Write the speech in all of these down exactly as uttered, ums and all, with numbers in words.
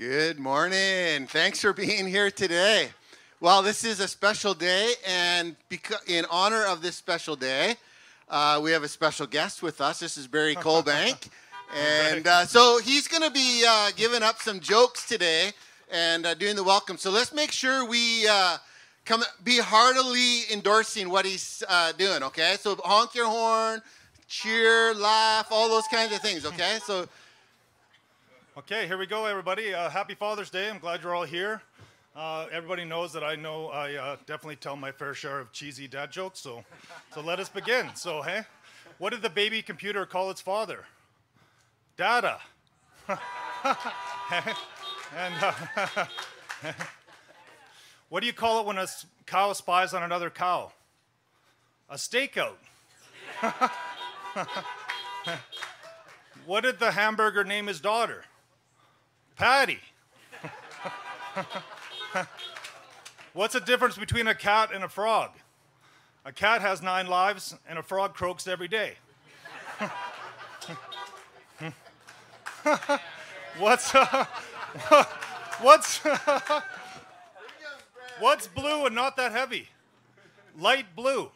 Good morning. Thanks for being here today. Well, this is a special day, and because, in honor of this special day, uh, we have a special guest with us. This is Barry Colbank, and uh, so he's going to be uh, giving up some jokes today and uh, doing the welcome. So let's make sure we uh, come be heartily endorsing what he's uh, doing, okay? So honk your horn, cheer, laugh, all those kinds of things, okay? So... Okay, here we go, everybody. Uh, happy Father's Day. I'm glad you're all here. Uh, everybody knows that I know I uh, definitely tell my fair share of cheesy dad jokes, so so let us begin. So, hey, what did the baby computer call its father? Data. And uh, what do you call it when a cow spies on another cow? A stakeout. What did the hamburger name his daughter? Patty. What's the difference between a cat and a frog? A cat has nine lives, and a frog croaks every day. what's uh, what's uh, what's blue and not that heavy? Light blue.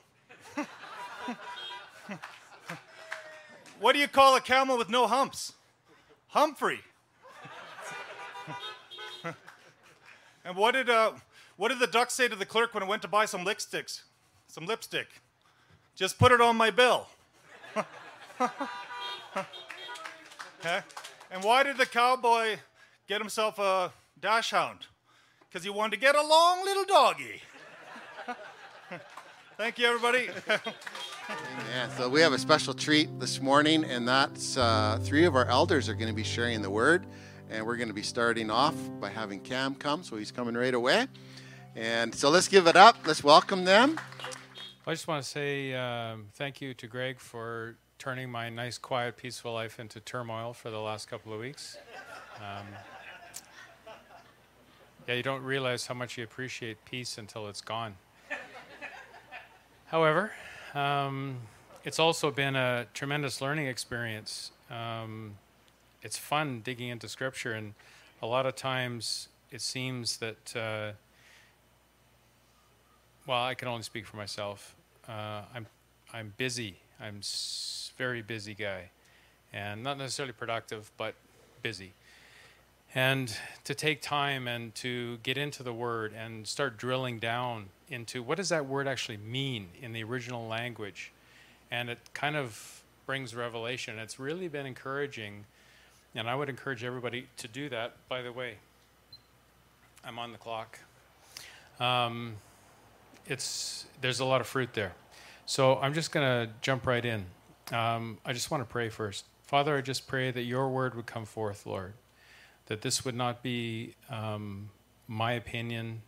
What do you call a camel with no humps? Humphrey. And what did uh, what did the duck say to the clerk when it went to buy some lipsticks? Some lipstick. Just put it on my bill. Okay. And why did the cowboy get himself a dash hound? Because he wanted to get a long little doggy. Thank you, everybody. Amen. So we have a special treat this morning, and that's uh, three of our elders are going to be sharing the word. And we're going to be starting off by having Cam come, so he's coming right away. And so let's give it up. Let's welcome them. I just want to say um, thank you to Greg for turning my nice, quiet, peaceful life into turmoil for the last couple of weeks. Um, yeah, you don't realize how much you appreciate peace until it's gone. However, um, it's also been a tremendous learning experience. Um It's fun digging into Scripture, and a lot of times it seems that, uh, well, I can only speak for myself. Uh, I'm I'm busy. I'm s- very busy guy, and not necessarily productive, but busy. And to take time and to get into the Word and start drilling down into what does that word actually mean in the original language, and it kind of brings revelation. It's really been encouraging. And I would encourage everybody to do that. By the way, I'm on the clock. Um, it's there's a lot of fruit there. So I'm just going to jump right in. Um, I just want to pray first. Father, I just pray that your word would come forth, Lord, that this would not be um, my opinion,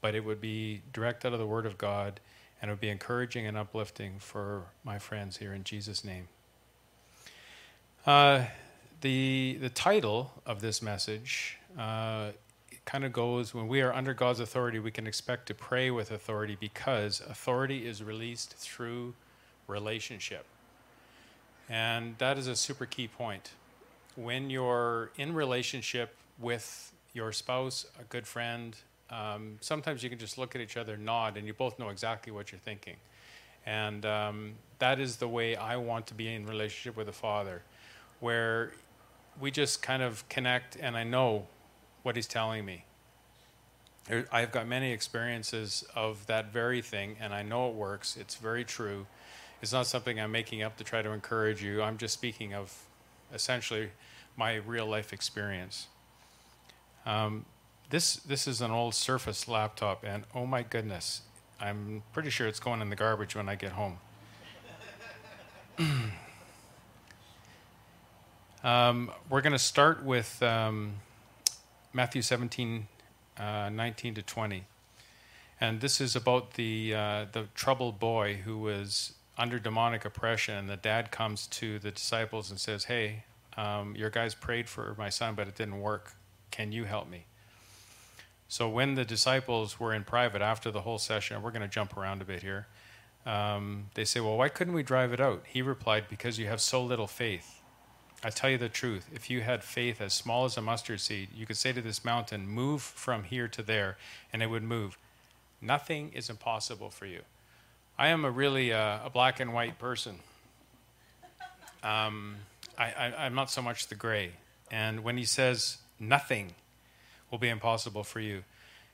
but it would be direct out of the word of God, and it would be encouraging and uplifting for my friends here in Jesus' name. Uh The the title of this message uh, kind of goes, when we are under God's authority, we can expect to pray with authority because authority is released through relationship. And that is a super key point. When you're in relationship with your spouse, a good friend, um, sometimes you can just look at each other, nod, and you both know exactly what you're thinking. And um, that is the way I want to be in relationship with the Father, where we just kind of connect, and I know what he's telling me. I've got many experiences of that very thing, and I know it works. It's very true. It's not something I'm making up to try to encourage you. I'm just speaking of essentially my real-life experience. Um, this this is an old Surface laptop, and oh my goodness, I'm pretty sure it's going in the garbage when I get home. Um, we're going to start with um, Matthew seventeen, uh, nineteen to twenty, and this is about the uh, the troubled boy who was under demonic oppression, and the dad comes to the disciples and says, "Hey, um, your guys prayed for my son, but it didn't work. Can you help me?" So when the disciples were in private after the whole session, we're going to jump around a bit here. Um, they say, "Well, why couldn't we drive it out?" He replied, "Because you have so little faith." I tell you the truth, if you had faith as small as a mustard seed, you could say to this mountain, move from here to there, and it would move. Nothing is impossible for you. I am a really uh, a black and white person. Um, I, I, I'm not so much the gray. And when he says nothing will be impossible for you,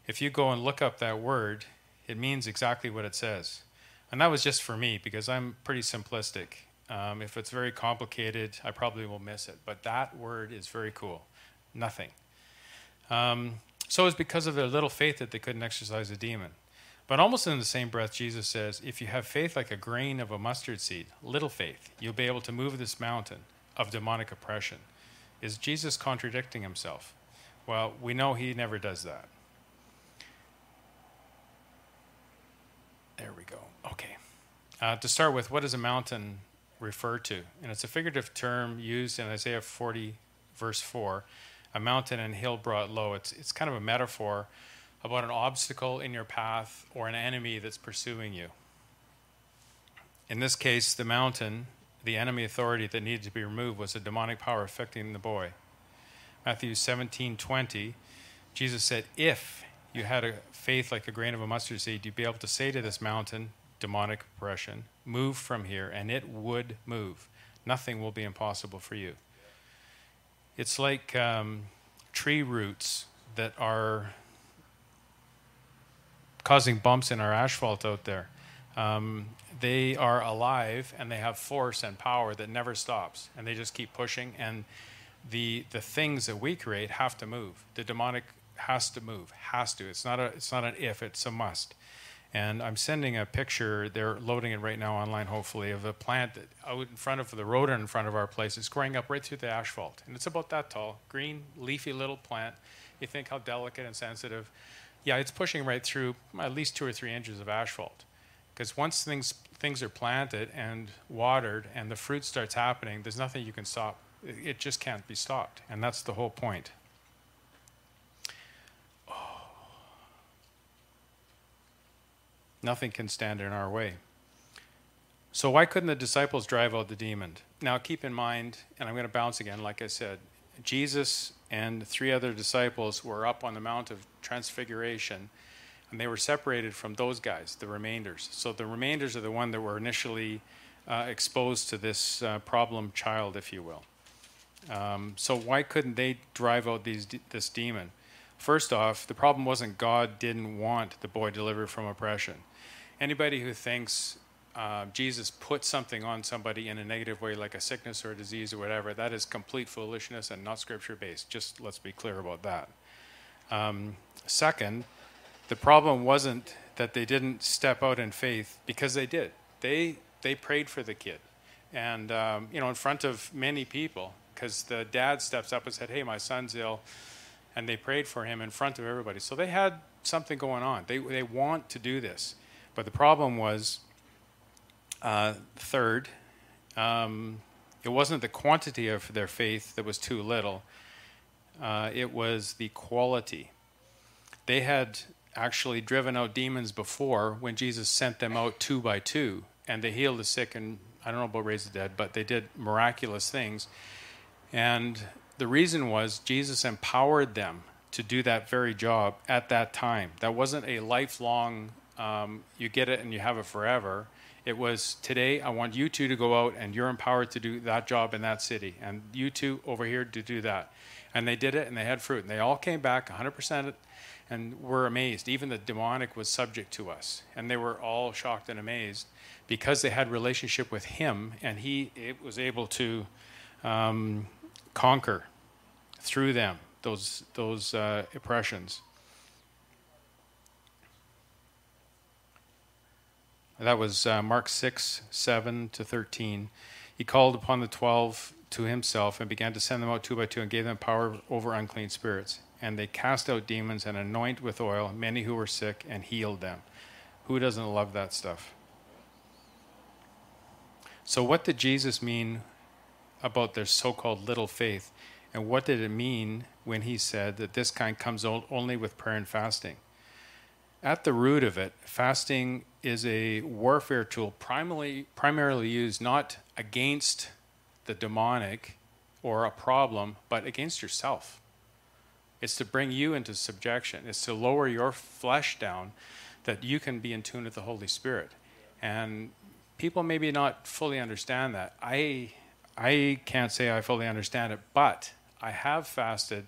if you go and look up that word, it means exactly what it says. And that was just for me, because I'm pretty simplistic. Um, if it's very complicated, I probably will miss it. But that word is very cool. Nothing. Um, so it's because of their little faith that they couldn't exorcise a demon. But almost in the same breath, Jesus says, if you have faith like a grain of a mustard seed, little faith, you'll be able to move this mountain of demonic oppression. Is Jesus contradicting himself? Well, we know he never does that. There we go. Okay. Uh, to start with, what does a mountain refer to? And it's a figurative term used in Isaiah forty, verse four. A mountain and hill brought low. It's it's kind of a metaphor about an obstacle in your path or an enemy that's pursuing you. In this case, the mountain, the enemy authority that needed to be removed, was a demonic power affecting the boy. Matthew seventeen twenty, Jesus said, if you had a faith like a grain of a mustard seed, you'd be able to say to this mountain, demonic oppression, move from here, and it would move. Nothing will be impossible for you. It's like um, tree roots that are causing bumps in our asphalt out there. Um, they are alive, and they have force and power that never stops, and they just keep pushing, and the the things that we create have to move. The demonic has to move, has to. It's not a, it's not an if, it's a must. And I'm sending a picture, they're loading it right now online, hopefully, of a plant that out in front of the road or in front of our place is growing up right through the asphalt. And it's about that tall, green, leafy little plant. You think how delicate and sensitive. Yeah, it's pushing right through at least two or three inches of asphalt. Because once things things are planted and watered and the fruit starts happening, there's nothing you can stop. It just can't be stopped. And that's the whole point. Nothing can stand in our way. So why couldn't the disciples drive out the demon? Now keep in mind, and I'm going to bounce again, like I said, Jesus and three other disciples were up on the Mount of Transfiguration, and they were separated from those guys, the remainders. So the remainders are the one that were initially uh, exposed to this uh, problem child, if you will. Um, so why couldn't they drive out these this demon? First off, the problem wasn't God didn't want the boy delivered from oppression. Anybody who thinks uh, Jesus put something on somebody in a negative way, like a sickness or a disease or whatever, that is complete foolishness and not scripture-based. Just let's be clear about that. Um, second, the problem wasn't that they didn't step out in faith, because they did. They they prayed for the kid, and um, you know, in front of many people, because the dad steps up and said, "Hey, my son's ill." And they prayed for him in front of everybody. So they had something going on. They they want to do this. But the problem was, uh, third, um, it wasn't the quantity of their faith that was too little. Uh, it was the quality. They had actually driven out demons before when Jesus sent them out two by two. And they healed the sick and, I don't know about raised the dead, but they did miraculous things. And the reason was Jesus empowered them to do that very job at that time. That wasn't a lifelong, um, you get it and you have it forever. It was, today I want you two to go out and you're empowered to do that job in that city. And you two over here to do that. And they did it and they had fruit. And they all came back one hundred percent and were amazed. Even the demonic was subject to us. And they were all shocked and amazed because they had relationship with him. And he it was able to... Um, conquer through them those those uh, oppressions. That was uh, Mark six, seven to thirteen. He called upon the twelve to himself and began to send them out two by two and gave them power over unclean spirits. And they cast out demons and anointed with oil many who were sick and healed them. Who doesn't love that stuff? So what did Jesus mean about their so-called little faith, and what did it mean when he said that this kind comes only with prayer and fasting? At the root of it, fasting is a warfare tool primarily, primarily used not against the demonic or a problem, but against yourself. It's to bring you into subjection. It's to lower your flesh down that you can be in tune with the Holy Spirit. And people maybe not fully understand that. I I can't say I fully understand it, but I have fasted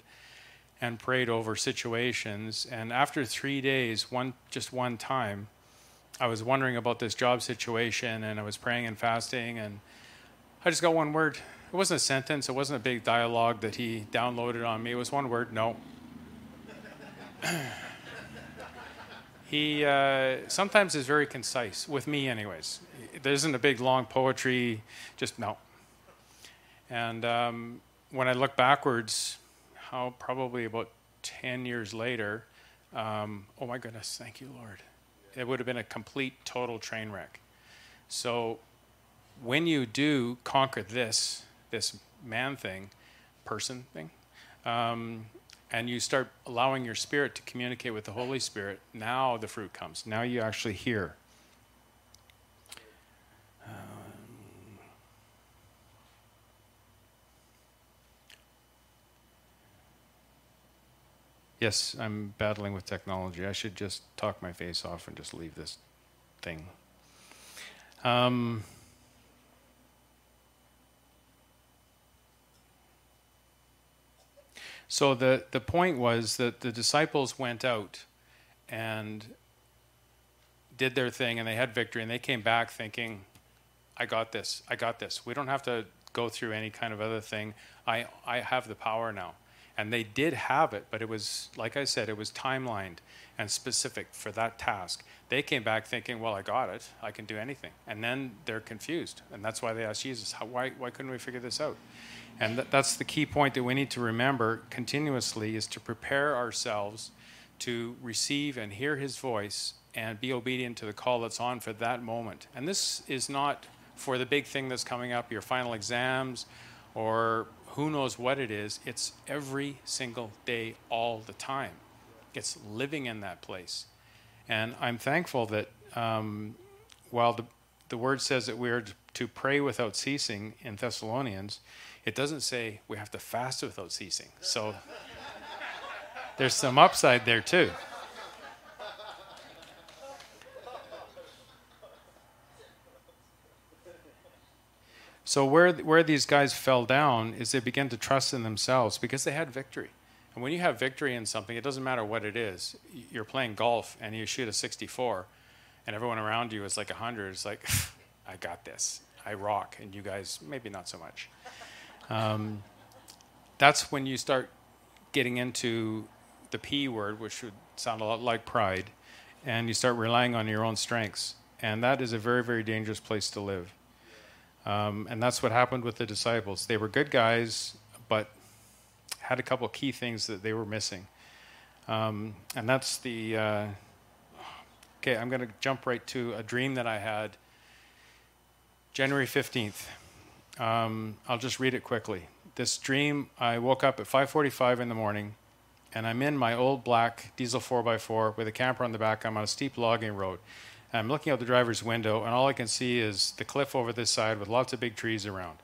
and prayed over situations. And after three days, one just one time, I was wondering about this job situation, and I was praying and fasting, and I just got one word. It wasn't a sentence. It wasn't a big dialogue that he downloaded on me. It was one word, no. He uh, sometimes is very concise, with me anyways. There isn't a big, long poetry, just no. And um, when I look backwards, how probably about ten years later, um, oh my goodness, thank you, Lord. It would have been a complete, total train wreck. So when you do conquer this, this man thing, person thing, um, and you start allowing your spirit to communicate with the Holy Spirit, now the fruit comes. Now you actually hear. Um, yes, I'm battling with technology. I should just talk my face off and just leave this thing. Um... So the, the point was that the disciples went out and did their thing, and they had victory, and they came back thinking, I got this, I got this. We don't have to go through any kind of other thing. I, I have the power now. And they did have it, but it was, like I said, it was timelined and specific for that task. They came back thinking, well, I got it. I can do anything. And then they're confused, and that's why they asked Jesus, How, why, why couldn't we figure this out? And th- that's the key point that we need to remember continuously, is to prepare ourselves to receive and hear his voice and be obedient to the call that's on for that moment. And this is not for the big thing that's coming up, your final exams or who knows what it is. It's every single day, all the time. It's living in that place. And I'm thankful that um, while the, the word says that we are to pray without ceasing in Thessalonians, it doesn't say we have to fast without ceasing. So there's some upside there too. So where where these guys fell down is they began to trust in themselves because they had victory. And when you have victory in something, it doesn't matter what it is. You're playing golf and you shoot a sixty-four and everyone around you is like one hundred. It's like, I got this. I rock. And you guys, maybe not so much. Um, that's when you start getting into the P word, which would sound a lot like pride, and you start relying on your own strengths. And that is a very, very dangerous place to live. Um, and that's what happened with the disciples. They were good guys, but had a couple of key things that they were missing. Um, and that's the... Uh, okay, I'm going to jump right to a dream that I had January fifteenth. Um, I'll just read it quickly. This dream, I woke up at five forty-five in the morning, and I'm in my old black diesel four by four with a camper on the back. I'm on a steep logging road. And I'm looking out the driver's window, and all I can see is the cliff over this side with lots of big trees around.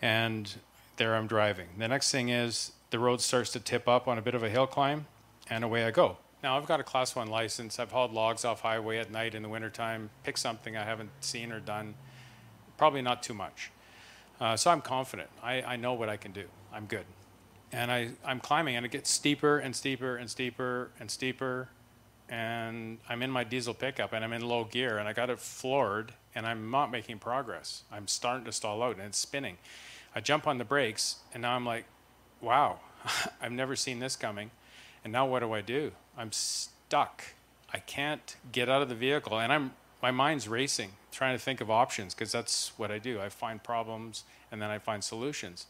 And there I'm driving. The next thing is the road starts to tip up on a bit of a hill climb, and away I go. Now, I've got a class one license. I've hauled logs off highway at night in the wintertime, pick something I haven't seen or done, probably not too much. Uh, so I'm confident. I, I know what I can do. I'm good. And I, I'm climbing, and it gets steeper and steeper and steeper and steeper. And I'm in my diesel pickup, and I'm in low gear, and I got it floored, and I'm not making progress. I'm starting to stall out, and it's spinning. I jump on the brakes, and now I'm like, wow, I've never seen this coming. And now what do I do? I'm stuck. I can't get out of the vehicle, and I'm my mind's racing, trying to think of options, because that's what I do. I find problems, and then I find solutions.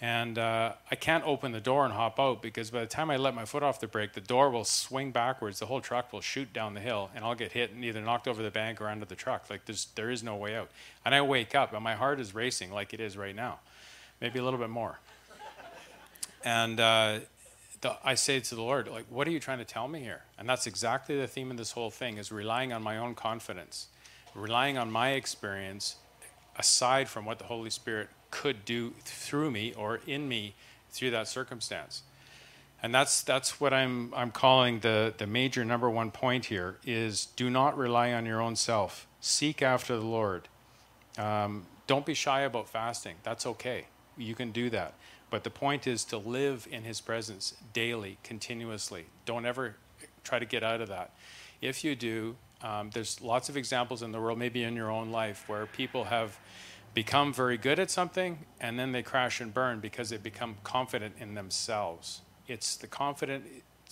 And uh, I can't open the door and hop out, because by the time I let my foot off the brake, the door will swing backwards, the whole truck will shoot down the hill, and I'll get hit and either knocked over the bank or under the truck. Like, there's, there is no way out. And I wake up, and my heart is racing like it is right now, maybe a little bit more. And uh, the, I say to the Lord, like, what are you trying to tell me here? And that's exactly the theme of this whole thing, is relying on my own confidence, relying on my experience, aside from what the Holy Spirit could do through me or in me through that circumstance. And that's that's what I'm I'm calling the, the major number one point here is do not rely on your own self. Seek after the Lord. Um, don't be shy about fasting. That's okay. You can do that. But the point is to live in His presence daily, continuously. Don't ever try to get out of that. If you do, um, there's lots of examples in the world, maybe in your own life, where people have become very good at something and then they crash and burn because they become confident in themselves. It's the confident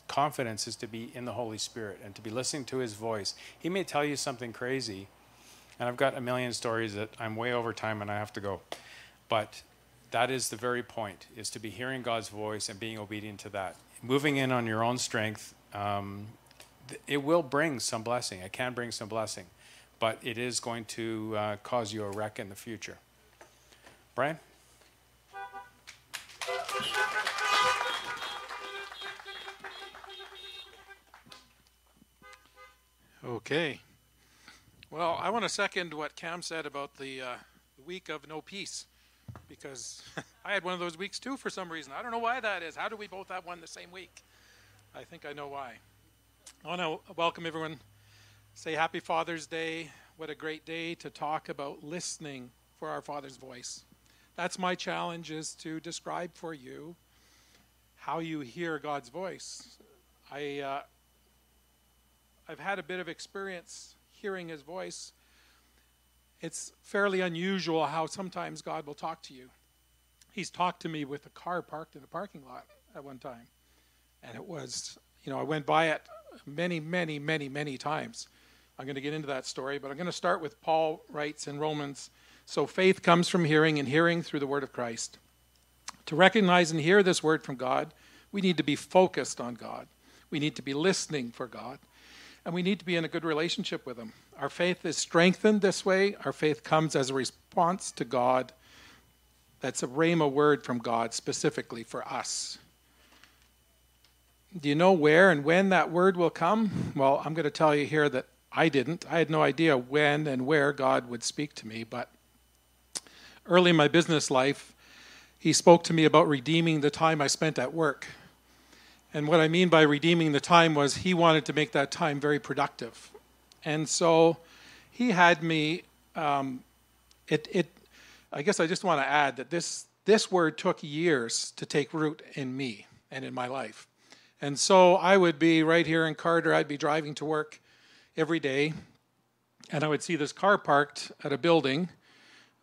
confidence is to be in the Holy Spirit and to be listening to His voice. He may tell you something crazy, and I've got a million stories that I'm way over time and I have to go. But that is the very point, is to be hearing God's voice and being obedient to that. Moving in on your own strength, um, th- it will bring some blessing. It can bring some blessing, but it is going to uh, cause you a wreck in the future. Brian? Okay. Well, I want to second what Cam said about the uh, week of no peace, because I had one of those weeks too for some reason. I don't know why that is. How do we both have one the same week? I think I know why. I want to welcome everyone. Say happy Father's Day. What a great day to talk about listening for our Father's voice. That's my challenge, is to describe for you how you hear God's voice. I... Uh, I've had a bit of experience hearing His voice. It's fairly unusual how sometimes God will talk to you. He's talked to me with a car parked in the parking lot at one time. And it was, you know, I went by it many, many, many, many times. I'm going to get into that story, but I'm going to start with Paul writes in Romans, so faith comes from hearing, and hearing through the word of Christ. To recognize and hear this word from God, we need to be focused on God. We need to be listening for God. And we need to be in a good relationship with Him. Our faith is strengthened this way. Our faith comes as a response to God. That's a rhema word from God specifically for us. Do you know where and when that word will come? Well, I'm going to tell you here that I didn't. I had no idea when and where God would speak to me. But early in my business life, He spoke to me about redeeming the time I spent at work. And what I mean by redeeming the time was He wanted to make that time very productive. And so He had me, um, it, it. I guess I just want to add that this, this word took years to take root in me and in my life. And so I would be right here in Carter, I'd be driving to work every day, and I would see this car parked at a building,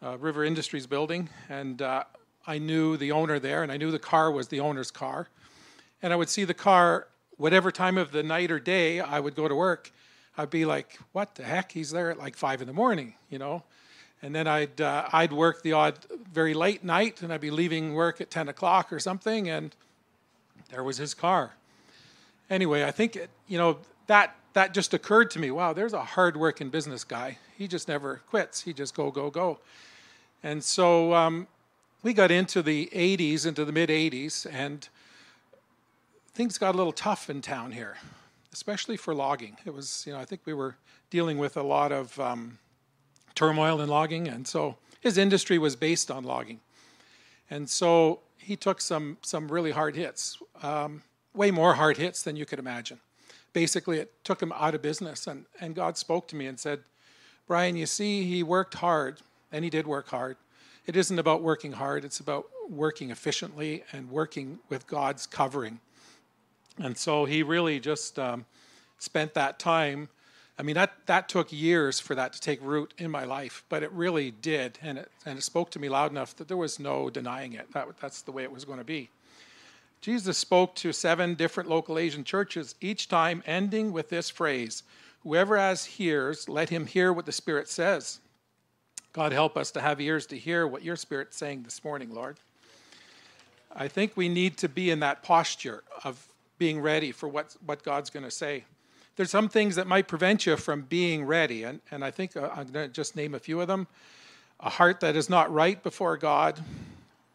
uh, River Industries building, and uh, I knew the owner there, and I knew the car was the owner's car. And I would see the car, whatever time of the night or day I would go to work, I'd be like, what the heck? He's there at like five in the morning, you know? And then I'd uh, I'd work the odd very late night, and I'd be leaving work at ten o'clock or something, and there was his car. Anyway, I think, it, you know, that that just occurred to me. Wow, there's a hard-working business guy. He just never quits. He just go, go, go. And so um, we got into the eighties, into the mid-eighties, and things got a little tough in town here, especially for logging. It was, you know, I think we were dealing with a lot of um, turmoil in logging, and so his industry was based on logging. And so he took some some really hard hits, um, way more hard hits than you could imagine. Basically, it took him out of business, and, and God spoke to me and said, Brian, you see, he worked hard, and he did work hard. It isn't about working hard, it's about working efficiently and working with God's covering. And so he really just um, spent that time. I mean, that, that took years for that to take root in my life, but it really did, and it, and it spoke to me loud enough that there was no denying it. That, that's the way it was going to be. Jesus spoke to seven different local Asian churches, each time ending with this phrase, whoever has ears, let him hear what the Spirit says. God help us to have ears to hear what your Spirit's saying this morning, Lord. I think we need to be in that posture of being ready for what, what God's going to say. There's some things that might prevent you from being ready, and, and I think I'm going to just name a few of them. A heart that is not right before God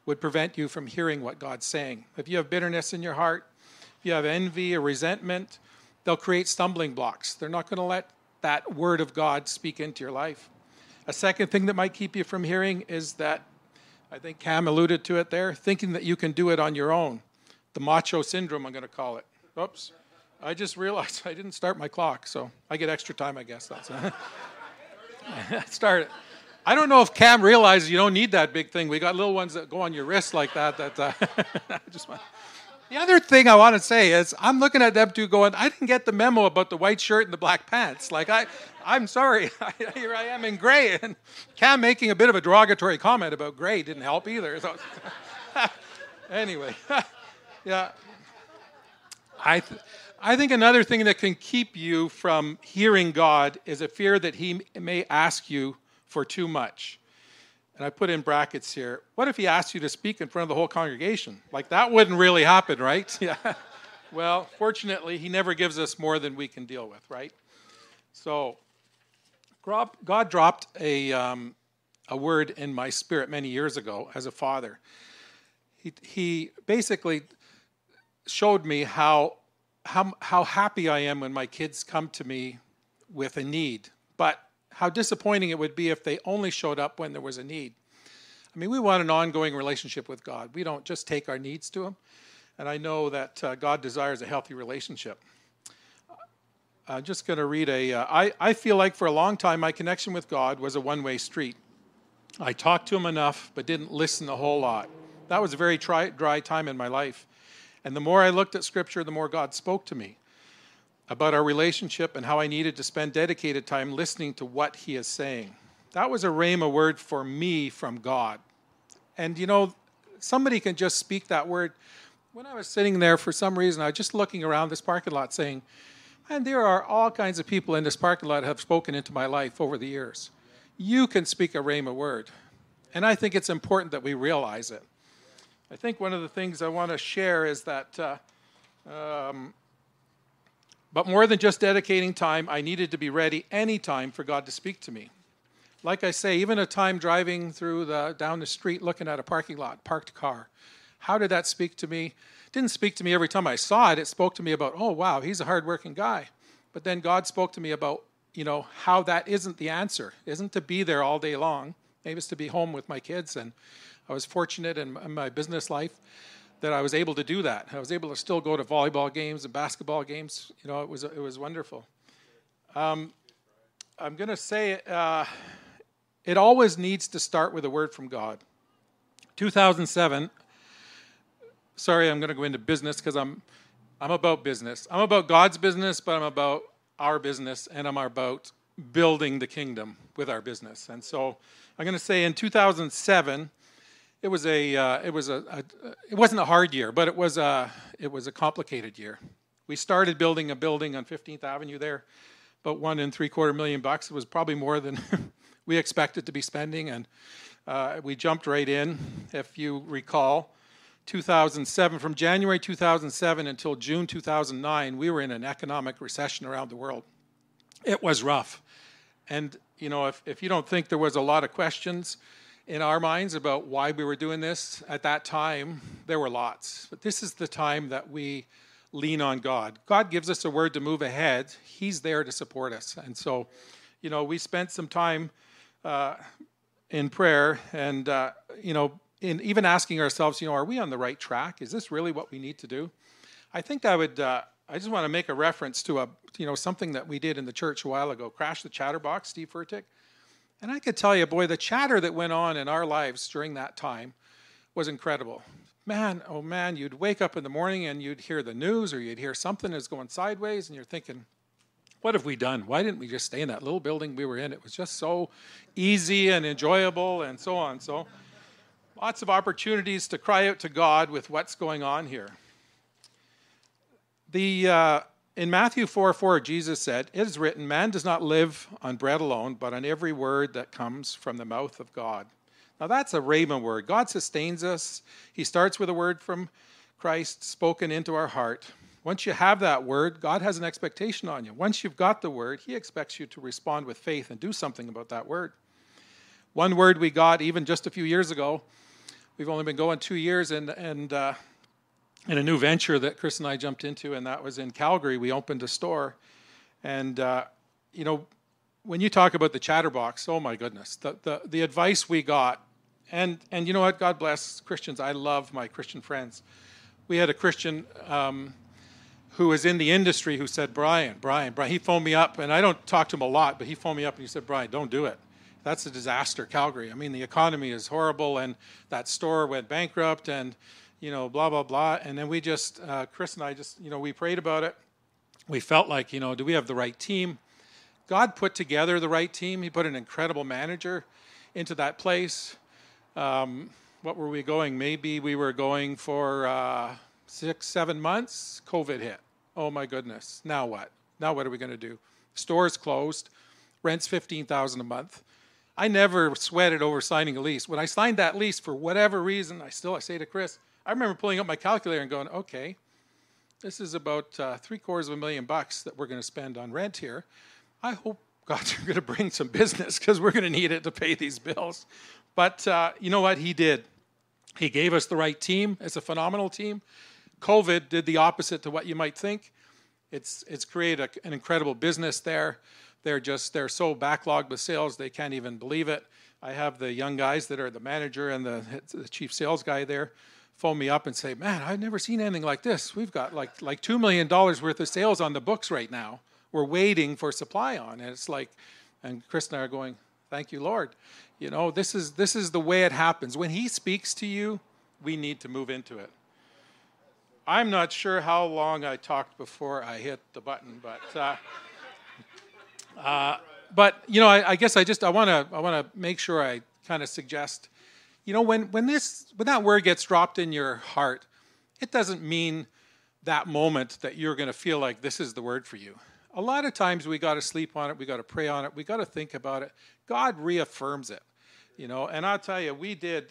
would prevent you from hearing what God's saying. If you have bitterness in your heart, if you have envy or resentment, they'll create stumbling blocks. They're not going to let that word of God speak into your life. A second thing that might keep you from hearing is that, I think Cam alluded to it there, thinking that you can do it on your own. The macho syndrome, I'm going to call it. Oops. I just realized I didn't start my clock, so I get extra time, I guess. That's start it. I don't know if Cam realizes you don't need that big thing. We got little ones that go on your wrist like that. That uh, I just want. The other thing I want to say is I'm looking at them two going, I didn't get the memo about the white shirt and the black pants. Like, I, I'm sorry. Here I am in gray. And Cam making a bit of a derogatory comment about gray didn't help either. So anyway, yeah. I... Th- I think another thing that can keep you from hearing God is a fear that he may ask you for too much. And I put in brackets here, what if he asked you to speak in front of the whole congregation? Like, that wouldn't really happen, right? Yeah. Well, fortunately, he never gives us more than we can deal with, right? So God dropped a, um, a word in my spirit many years ago as a father. He, he basically showed me how How, how happy I am when my kids come to me with a need, but how disappointing it would be if they only showed up when there was a need. I mean, we want an ongoing relationship with God. We don't just take our needs to him, and I know that uh, God desires a healthy relationship. I'm just going to read a, uh, I, I feel like for a long time my connection with God was a one-way street. I talked to him enough, but didn't listen a whole lot. That was a very dry, dry time in my life. And the more I looked at Scripture, the more God spoke to me about our relationship and how I needed to spend dedicated time listening to what he is saying. That was a rhema word for me from God. And, you know, somebody can just speak that word. When I was sitting there, for some reason, I was just looking around this parking lot saying, man, there are all kinds of people in this parking lot that have spoken into my life over the years. You can speak a rhema word. And I think it's important that we realize it. I think one of the things I want to share is that, uh, um, but more than just dedicating time, I needed to be ready any time for God to speak to me. Like I say, even a time driving through the down the street looking at a parking lot, parked car, how did that speak to me? It didn't speak to me every time I saw it. It spoke to me about, oh, wow, he's a hardworking guy. But then God spoke to me about, you know, how that isn't the answer, isn't to be there all day long. Maybe it's to be home with my kids. And I was fortunate in my business life that I was able to do that. I was able to still go to volleyball games and basketball games. You know, it was it was wonderful. Um, I'm going to say uh, it always needs to start with a word from God. two thousand seven. Sorry, I'm going to go into business because I'm I'm about business. I'm about God's business, but I'm about our business, and I'm about building the kingdom with our business. And so I'm going to say in two thousand seven. It was a. Uh, it was a, a. It wasn't a hard year, but it was a. It was a complicated year. We started building a building on fifteenth Avenue there, about one and three quarter million bucks. It was probably more than we expected to be spending, and uh, we jumped right in. If you recall, two thousand seven, from January two thousand seven until June two thousand nine, we were in an economic recession around the world. It was rough, and you know, if if you don't think there was a lot of questions in our minds about why we were doing this at that time, there were lots. But this is the time that we lean on God. God gives us a word to move ahead. He's there to support us. And so, you know, we spent some time uh, in prayer and, uh, you know, in even asking ourselves, you know, are we on the right track? Is this really what we need to do? I think I would, uh, I just want to make a reference to, a, you know, something that we did in the church a while ago, Crash the Chatterbox, Steve Furtick. And I could tell you, boy, the chatter that went on in our lives during that time was incredible. Man, oh man, you'd wake up in the morning and you'd hear the news or you'd hear something that's going sideways and you're thinking, what have we done? Why didn't we just stay in that little building we were in? It was just so easy and enjoyable and so on. So lots of opportunities to cry out to God with what's going on here. The... Uh, In Matthew four four, Jesus said, it is written, man does not live on bread alone, but on every word that comes from the mouth of God. Now that's a rhema word. God sustains us. He starts with a word from Christ spoken into our heart. Once you have that word, God has an expectation on you. Once you've got the word, he expects you to respond with faith and do something about that word. One word we got even just a few years ago, we've only been going two years and... and uh, in a new venture that Chris and I jumped into, and that was in Calgary. We opened a store, and, uh, you know, when you talk about the chatterbox, oh my goodness, the, the, the advice we got, and, and you know what, God bless Christians. I love my Christian friends. We had a Christian um, who was in the industry who said, Brian, Brian, Brian, he phoned me up, and I don't talk to him a lot, but he phoned me up and he said, Brian, don't do it. That's a disaster, Calgary. I mean, the economy is horrible, and that store went bankrupt, and, you know, blah, blah, blah. And then we just, uh, Chris and I just, you know, we prayed about it. We felt like, you know, do we have the right team? God put together the right team. He put an incredible manager into that place. Um, what were we going? Maybe we were going for uh, six, seven months. COVID hit. Oh, my goodness. Now what? Now what are we going to do? Stores closed. Rent's fifteen thousand dollars a month. I never sweated over signing a lease. When I signed that lease, for whatever reason, I still, I say to Chris, I remember pulling up my calculator and going, okay, this is about uh, three quarters of a million bucks that we're going to spend on rent here. I hope God's going to bring some business because we're going to need it to pay these bills. But uh, you know what? He did. He gave us the right team. It's a phenomenal team. COVID did the opposite to what you might think. It's it's created a, an incredible business there. They're just, they're so backlogged with sales, they can't even believe it. I have the young guys that are the manager and the, the chief sales guy there phone me up and say, man, I've never seen anything like this. We've got like like two million dollars worth of sales on the books right now. We're waiting for supply on. And it's like, and Chris and I are going, thank you, Lord. You know, this is this is the way it happens. When he speaks to you, we need to move into it. I'm not sure how long I talked before I hit the button, but... Uh, Uh, but, you know, I, I guess I just, I want to I want to make sure I kind of suggest, you know, when, when this, when that word gets dropped in your heart, it doesn't mean that moment that you're going to feel like this is the word for you. A lot of times we got to sleep on it. We got to pray on it. We got to think about it. God reaffirms it, you know, and I'll tell you, we did,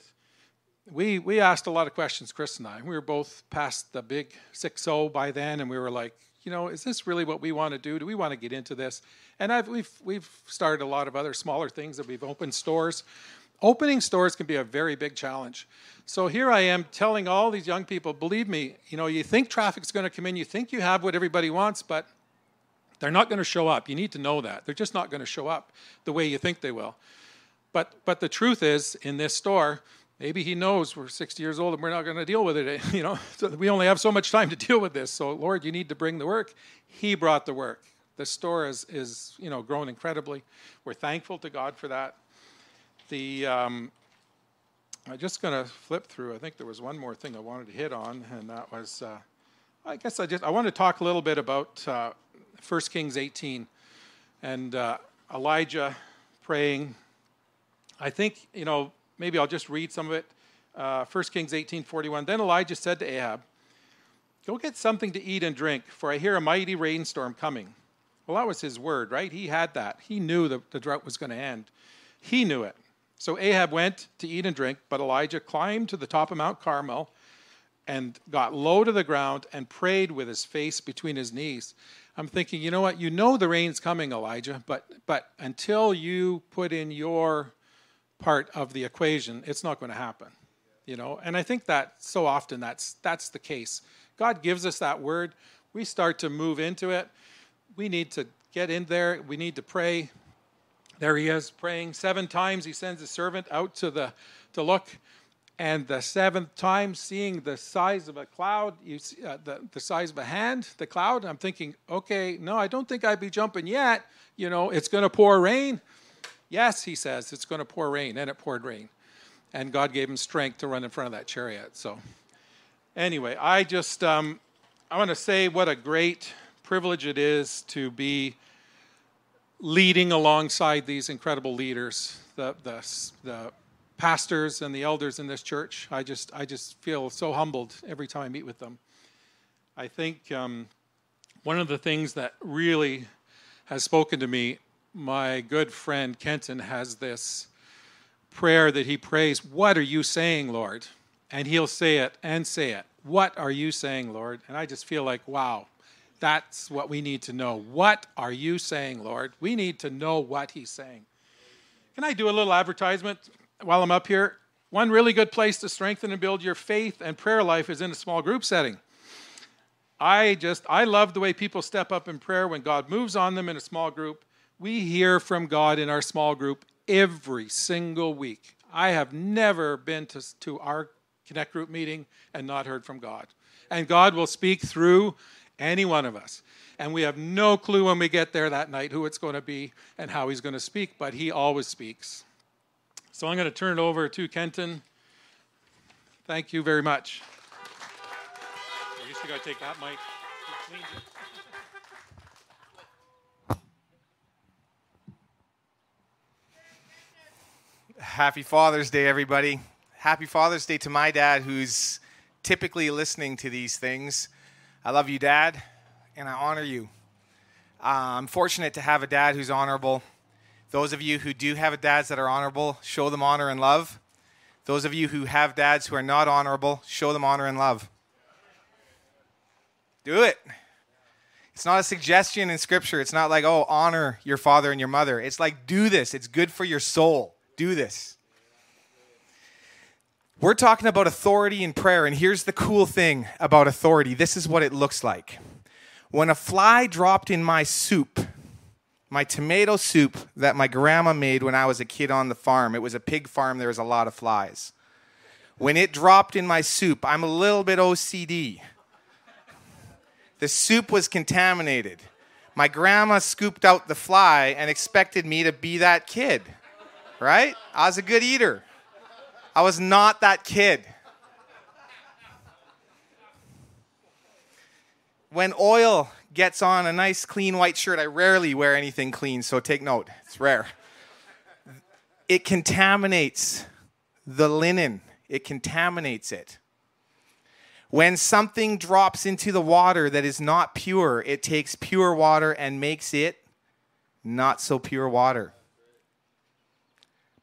we, we asked a lot of questions, Chris and I. We were both past the big six oh by then, and we were like, you know, is this really what we want to do? Do we want to get into this? And I've, we've we've started a lot of other smaller things that we've opened stores. Opening stores can be a very big challenge. So here I am telling all these young people, believe me, you know, you think traffic's going to come in, you think you have what everybody wants, but they're not going to show up. You need to know that. They're just not going to show up the way you think they will. But but the truth is, in this store, maybe he knows we're sixty years old and we're not going to deal with it. You know, so we only have so much time to deal with this. So, Lord, you need to bring the work. He brought the work. The store is, is you know, grown incredibly. We're thankful to God for that. The um, I'm just going to flip through. I think there was one more thing I wanted to hit on, and that was, uh, I guess I just I want to talk a little bit about uh, First Kings eighteen and uh, Elijah praying. I think, you know, maybe I'll just read some of it. Uh, First Kings eighteen forty-one. Then Elijah said to Ahab, go get something to eat and drink, for I hear a mighty rainstorm coming. Well, that was his word, right? He had that. He knew that the drought was going to end. He knew it. So Ahab went to eat and drink, but Elijah climbed to the top of Mount Carmel and got low to the ground and prayed with his face between his knees. I'm thinking, you know what? You know the rain's coming, Elijah, but but until you put in your part of the equation, it's not going to happen, you know. And I think that so often that's that's the case. God gives us that word. We start to move into it. We need to get in there. We need to pray. There he is praying seven times. He sends a servant out to the to look, and the seventh time, seeing the size of a cloud, you see, uh, the the size of a hand, the cloud. I'm thinking, okay, no, I don't think I'd be jumping yet. You know, it's going to pour rain. Yes, he says, it's going to pour rain, and it poured rain. And God gave him strength to run in front of that chariot. So anyway, I just, um, I want to say what a great privilege it is to be leading alongside these incredible leaders, the, the, the pastors and the elders in this church. I just, I just feel so humbled every time I meet with them. I think um, one of the things that really has spoken to me, my good friend Kenton has this prayer that he prays, what are you saying, Lord? And he'll say it and say it. What are you saying, Lord? And I just feel like, wow, that's what we need to know. What are you saying, Lord? We need to know what he's saying. Can I do a little advertisement while I'm up here? One really good place to strengthen and build your faith and prayer life is in a small group setting. I just, I love the way people step up in prayer when God moves on them in a small group. We hear from God in our small group every single week. I have never been to, to our Connect group meeting and not heard from God. And God will speak through any one of us. And we have no clue when we get there that night who it's going to be and how he's going to speak, but he always speaks. So I'm going to turn it over to Kenton. Thank you very much. I guess you got to take that mic. Happy Father's Day, everybody. Happy Father's Day to my dad, who's typically listening to these things. I love you, Dad, and I honor you. Uh, I'm fortunate to have a dad who's honorable. Those of you who do have dads that are honorable, show them honor and love. Those of you who have dads who are not honorable, show them honor and love. Do it. It's not a suggestion in Scripture. It's not like, oh, honor your father and your mother. It's like, do this. It's good for your soul. Do this. We're talking about authority in prayer, and here's the cool thing about authority. This is what it looks like. When a fly dropped in my soup, my tomato soup that my grandma made when I was a kid on the farm, it was a pig farm, there was a lot of flies. When it dropped in my soup, I'm a little bit O C D. The soup was contaminated. My grandma scooped out the fly and expected me to be that kid, right? I was a good eater. I was not that kid. When oil gets on a nice clean white shirt, I rarely wear anything clean, so take note, it's rare. It contaminates the linen. It contaminates it. When something drops into the water that is not pure, it takes pure water and makes it not so pure water.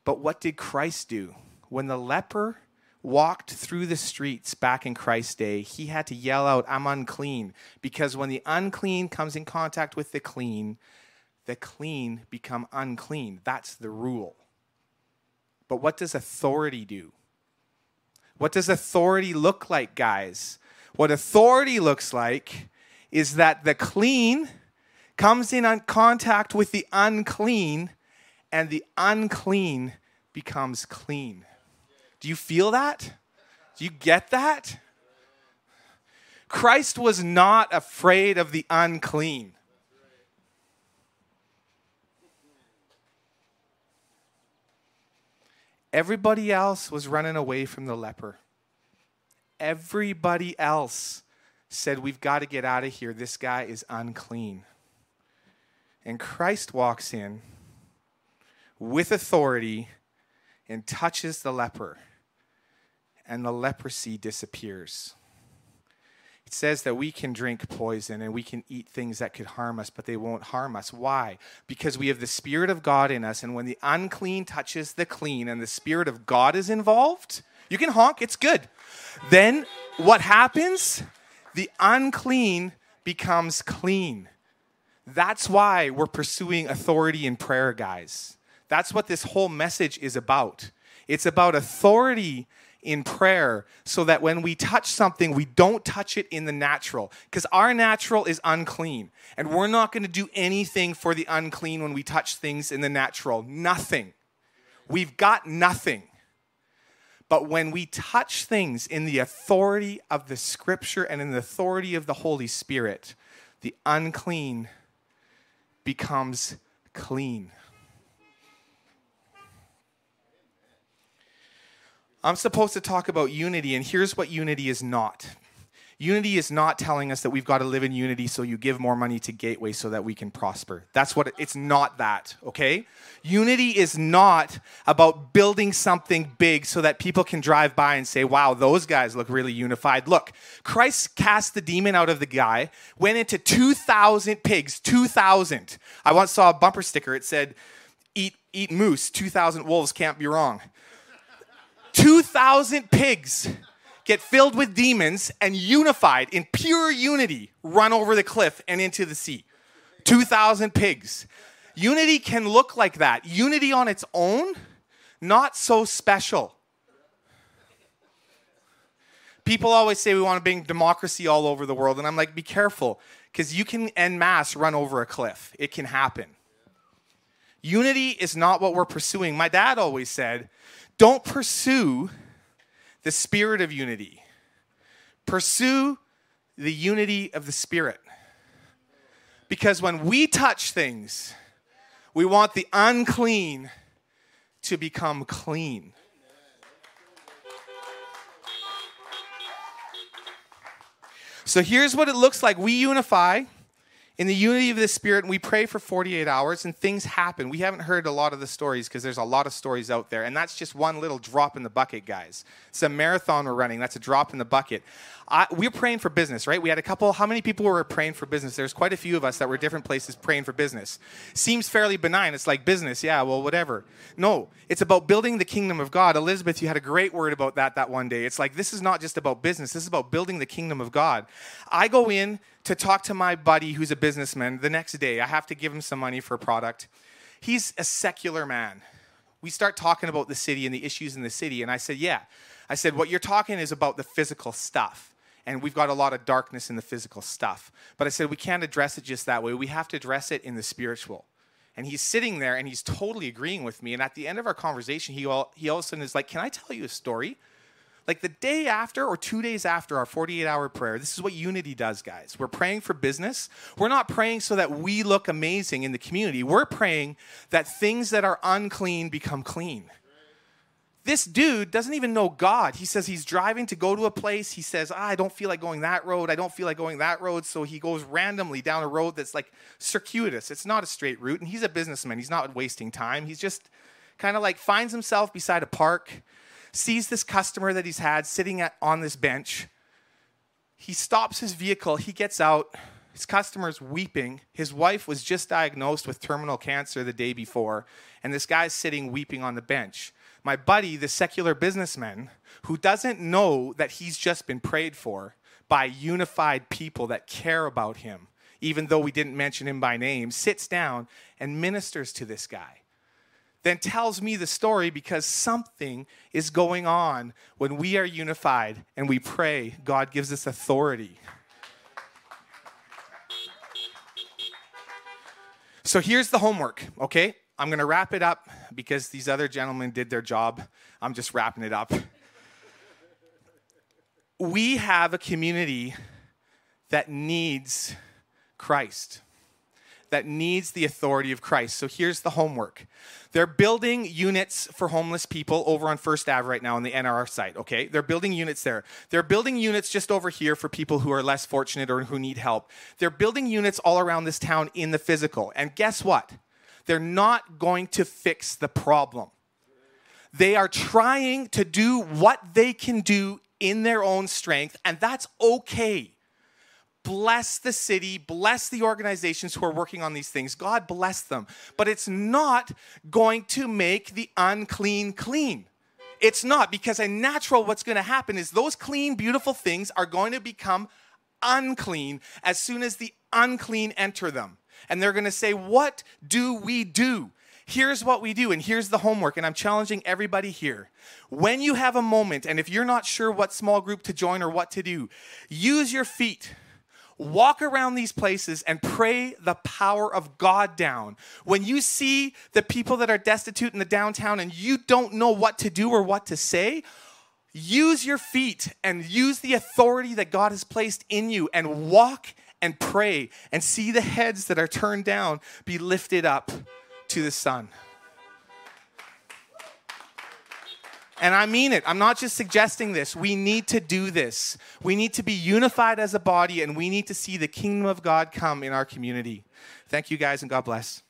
But what did Christ do? When the leper walked through the streets back in Christ's day, he had to yell out, "I'm unclean," because when the unclean comes in contact with the clean, the clean become unclean. That's the rule. But what does authority do? What does authority look like, guys? What authority looks like is that the clean comes in contact with the unclean, and the unclean becomes clean. Do you feel that? Do you get that? Christ was not afraid of the unclean. Everybody else was running away from the leper. Everybody else said, "We've got to get out of here. This guy is unclean." And Christ walks in with authority and touches the leper, and the leprosy disappears. It says that we can drink poison and we can eat things that could harm us, but they won't harm us. Why? Because we have the Spirit of God in us, and when the unclean touches the clean and the Spirit of God is involved, you can honk, it's good. Then what happens? The unclean becomes clean. That's why we're pursuing authority in prayer, guys. That's what this whole message is about. It's about authority in prayer so that when we touch something, we don't touch it in the natural, because our natural is unclean, and we're not going to do anything for the unclean when we touch things in the natural. Nothing. We've got nothing. But when we touch things in the authority of the Scripture and in the authority of the Holy Spirit, the unclean becomes clean. I'm supposed to talk about unity, and here's what unity is not. Unity is not telling us that we've got to live in unity so you give more money to Gateway so that we can prosper. That's what it, it's not that, okay? Unity is not about building something big so that people can drive by and say, "Wow, those guys look really unified." Look, Christ cast the demon out of the guy, went into two thousand pigs, two thousand. I once saw a bumper sticker. It said, eat, eat moose, two thousand wolves can't be wrong. two thousand pigs get filled with demons and unified in pure unity, run over the cliff and into the sea. two thousand pigs. Unity can look like that. Unity on its own, not so special. People always say we want to bring democracy all over the world, and I'm like, be careful, because you can en masse run over a cliff. It can happen. Unity is not what we're pursuing. My dad always said, don't pursue the spirit of unity. Pursue the unity of the Spirit. Because when we touch things, we want the unclean to become clean. So here's what it looks like. We unify in the unity of the Spirit, and we pray for forty-eight hours, and things happen. We haven't heard a lot of the stories because there's a lot of stories out there, and that's just one little drop in the bucket, guys. It's a marathon we're running. That's a drop in the bucket. I, we're praying for business, right? We had a couple. How many people were praying for business? There's quite a few of us that were different places praying for business. Seems fairly benign. It's like business, yeah, well, whatever. No, it's about building the kingdom of God. Elizabeth, you had a great word about that that one day. It's like this is not just about business. This is about building the kingdom of God. I go in to talk to my buddy who's a businessman the next day. I have to give him some money for a product. He's a secular man. We start talking about the city and the issues in the city, and I said, yeah. I said, what you're talking is about the physical stuff, and we've got a lot of darkness in the physical stuff. But I said, we can't address it just that way. We have to address it in the spiritual. And he's sitting there, and he's totally agreeing with me, and at the end of our conversation, he all, he all of a sudden is like, can I tell you a story? Like the day after or two days after our forty-eight hour prayer, this is what unity does, guys. We're praying for business. We're not praying so that we look amazing in the community. We're praying that things that are unclean become clean. This dude doesn't even know God. He says he's driving to go to a place. He says, ah, I don't feel like going that road. I don't feel like going that road. So he goes randomly down a road that's like circuitous. It's not a straight route. And he's a businessman. He's not wasting time. He's just kind of like finds himself beside a park, sees this customer that he's had sitting at, on this bench. He stops his vehicle. He gets out. His customer's weeping. His wife was just diagnosed with terminal cancer the day before, and this guy's sitting weeping on the bench. My buddy, the secular businessman, who doesn't know that he's just been prayed for by unified people that care about him, even though we didn't mention him by name, sits down and ministers to this guy. Then tells me the story because something is going on when we are unified and we pray. God gives us authority. So here's the homework, okay? I'm going to wrap it up because these other gentlemen did their job. I'm just wrapping it up. We have a community that needs Christ, that needs the authority of Christ. So here's the homework. They're building units for homeless people over on First Ave right now on the N R R site, okay? They're building units there. They're building units just over here for people who are less fortunate or who need help. They're building units all around this town in the physical. And guess what? They're not going to fix the problem. They are trying to do what they can do in their own strength, and that's okay. Bless the city, bless the organizations who are working on these things. God bless them. But it's not going to make the unclean clean. It's not, because a natural what's going to happen is those clean, beautiful things are going to become unclean as soon as the unclean enter them. And they're going to say, what do we do? Here's what we do, and here's the homework, and I'm challenging everybody here. When you have a moment, and if you're not sure what small group to join or what to do, use your feet. Walk around these places and pray the power of God down. When you see the people that are destitute in the downtown and you don't know what to do or what to say, use your feet and use the authority that God has placed in you and walk and pray and see the heads that are turned down be lifted up to the sun. And I mean it. I'm not just suggesting this. We need to do this. We need to be unified as a body, and we need to see the kingdom of God come in our community. Thank you guys, and God bless.